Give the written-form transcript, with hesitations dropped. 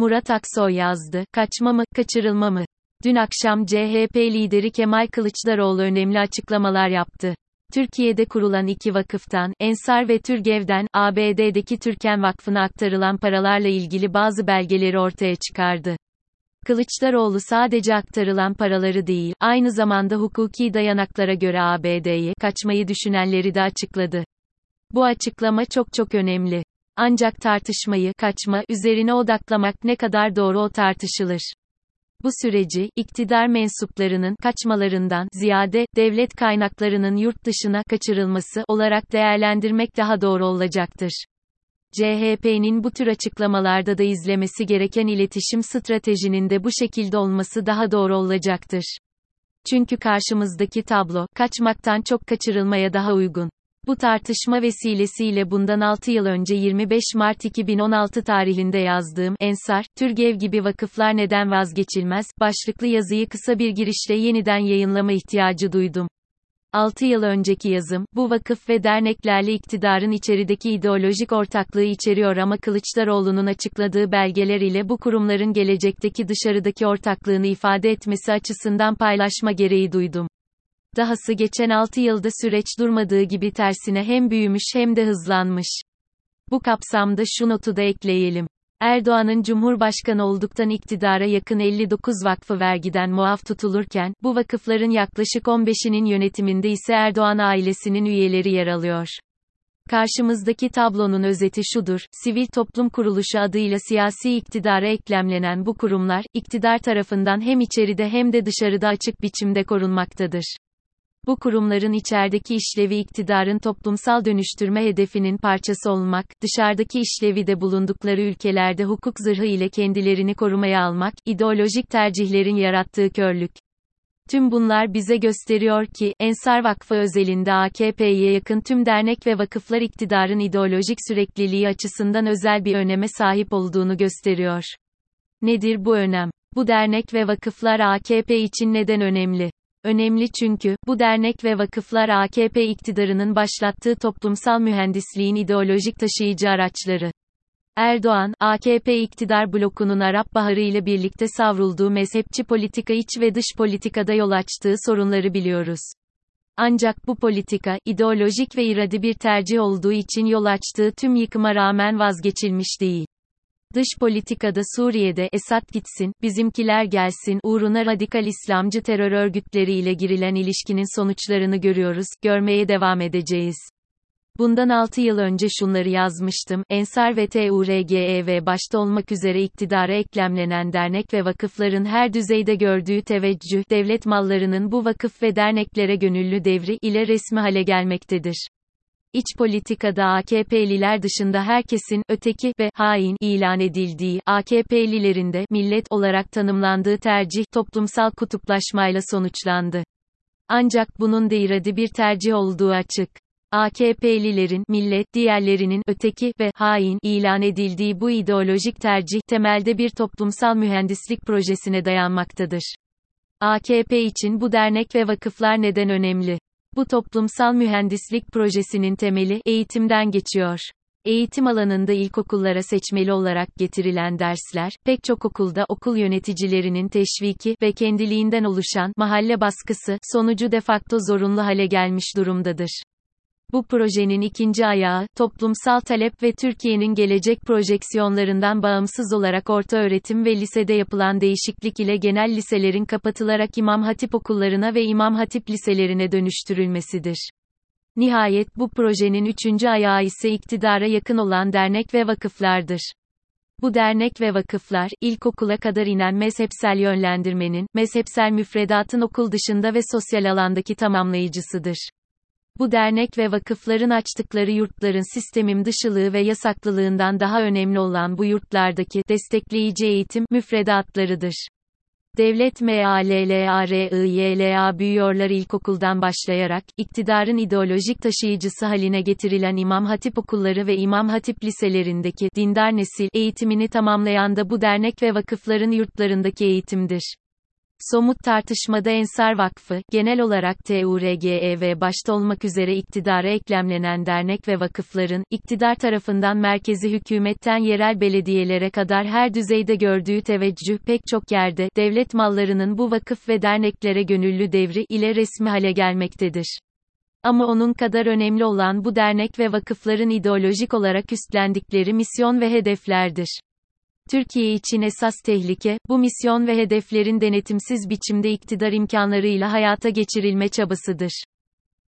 Murat Aksoy yazdı. Kaçma mı, kaçırılma mı? Dün akşam CHP lideri Kemal Kılıçdaroğlu önemli açıklamalar yaptı. Türkiye'de kurulan iki vakıftan, Ensar ve Türgev'den, ABD'deki Türken Vakfı'na aktarılan paralarla ilgili bazı belgeleri ortaya çıkardı. Kılıçdaroğlu sadece aktarılan paraları değil, aynı zamanda hukuki dayanaklara göre ABD'ye kaçmayı düşünenleri de açıkladı. Bu açıklama çok önemli. Ancak tartışmayı kaçma üzerine odaklamak ne kadar doğru o tartışılır. Bu süreci, iktidar mensuplarının kaçmalarından ziyade, devlet kaynaklarının yurt dışına kaçırılması olarak değerlendirmek daha doğru olacaktır. CHP'nin bu tür açıklamalarda da izlemesi gereken iletişim stratejinin de bu şekilde olması daha doğru olacaktır. Çünkü karşımızdaki tablo, kaçmaktan çok kaçırılmaya daha uygun. Bu tartışma vesilesiyle bundan 6 yıl önce 25 Mart 2016 tarihinde yazdığım Ensar, Türgev gibi vakıflar neden vazgeçilmez başlıklı yazıyı kısa bir girişle yeniden yayınlama ihtiyacı duydum. 6 yıl önceki yazım, bu vakıf ve derneklerle iktidarın içerideki ideolojik ortaklığı içeriyor ama Kılıçdaroğlu'nun açıkladığı belgeler ile bu kurumların gelecekteki dışarıdaki ortaklığını ifade etmesi açısından paylaşma gereği duydum. Dahası geçen 6 yılda süreç durmadığı gibi tersine hem büyümüş hem de hızlanmış. Bu kapsamda şu notu da ekleyelim. Erdoğan'ın Cumhurbaşkanı olduktan iktidara yakın 59 vakfı vergiden muaf tutulurken, bu vakıfların yaklaşık 15'inin yönetiminde ise Erdoğan ailesinin üyeleri yer alıyor. Karşımızdaki tablonun özeti şudur, sivil toplum kuruluşu adıyla siyasi iktidara eklemlenen bu kurumlar, iktidar tarafından hem içeride hem de dışarıda açık biçimde korunmaktadır. Bu kurumların içerideki işlevi iktidarın toplumsal dönüştürme hedefinin parçası olmak, dışarıdaki işlevi de bulundukları ülkelerde hukuk zırhı ile kendilerini korumaya almak, ideolojik tercihlerin yarattığı körlük. Tüm bunlar bize gösteriyor ki, Ensar Vakfı özelinde AKP'ye yakın tüm dernek ve vakıflar iktidarın ideolojik sürekliliği açısından özel bir öneme sahip olduğunu gösteriyor. Nedir bu önem? Bu dernek ve vakıflar AKP için neden önemli? Önemli çünkü, bu dernek ve vakıflar AKP iktidarının başlattığı toplumsal mühendisliğin ideolojik taşıyıcı araçları. Erdoğan, AKP iktidar blokunun Arap Baharı ile birlikte savrulduğu mezhepçi politika iç ve dış politikada yol açtığı sorunları biliyoruz. Ancak bu politika, ideolojik ve iradi bir tercih olduğu için yol açtığı tüm yıkıma rağmen vazgeçilmiş değil. Dış politikada Suriye'de Esad gitsin, bizimkiler gelsin uğruna radikal İslamcı terör örgütleri ile girilen ilişkinin sonuçlarını görüyoruz, görmeye devam edeceğiz. Bundan 6 yıl önce şunları yazmıştım, Ensar ve TÜRGEV başta olmak üzere iktidara eklemlenen dernek ve vakıfların her düzeyde gördüğü teveccüh, devlet mallarının bu vakıf ve derneklere gönüllü devri ile resmi hale gelmektedir. İç politikada AKP'liler dışında herkesin, öteki ve hain ilan edildiği, AKP'lilerin de millet olarak tanımlandığı tercih, toplumsal kutuplaşmayla sonuçlandı. Ancak bunun da iradi bir tercih olduğu açık. AKP'lilerin, millet, diğerlerinin, öteki ve hain ilan edildiği bu ideolojik tercih, temelde bir toplumsal mühendislik projesine dayanmaktadır. AKP için bu dernek ve vakıflar neden önemli? Bu toplumsal mühendislik projesinin temeli, eğitimden geçiyor. Eğitim alanında ilkokullara seçmeli olarak getirilen dersler, pek çok okulda okul yöneticilerinin teşviki ve kendiliğinden oluşan mahalle baskısı sonucu de facto zorunlu hale gelmiş durumdadır. Bu projenin ikinci ayağı, toplumsal talep ve Türkiye'nin gelecek projeksiyonlarından bağımsız olarak ortaöğretim ve lisede yapılan değişiklik ile genel liselerin kapatılarak İmam Hatip okullarına ve İmam Hatip liselerine dönüştürülmesidir. Nihayet bu projenin üçüncü ayağı ise iktidara yakın olan dernek ve vakıflardır. Bu dernek ve vakıflar, ilkokula kadar inen mezhepsel yönlendirmenin, mezhepsel müfredatın okul dışında ve sosyal alandaki tamamlayıcısıdır. Bu dernek ve vakıfların açtıkları yurtların sistemin dışılığı ve yasaklılığından daha önemli olan bu yurtlardaki destekleyici eğitim müfredatlarıdır. Devlet meallarıyla büyüyorlar ilkokuldan başlayarak, iktidarın ideolojik taşıyıcısı haline getirilen İmam Hatip okulları ve İmam Hatip liselerindeki dindar nesil eğitimini tamamlayan da bu dernek ve vakıfların yurtlarındaki eğitimdir. Somut tartışmada Ensar Vakfı, genel olarak TÜRGEV başta olmak üzere iktidara eklemlenen dernek ve vakıfların, iktidar tarafından merkezi hükümetten yerel belediyelere kadar her düzeyde gördüğü teveccüh pek çok yerde, devlet mallarının bu vakıf ve derneklere gönüllü devri ile resmi hale gelmektedir. Ama onun kadar önemli olan bu dernek ve vakıfların ideolojik olarak üstlendikleri misyon ve hedeflerdir. Türkiye için esas tehlike, bu misyon ve hedeflerin denetimsiz biçimde iktidar imkanlarıyla hayata geçirilme çabasıdır.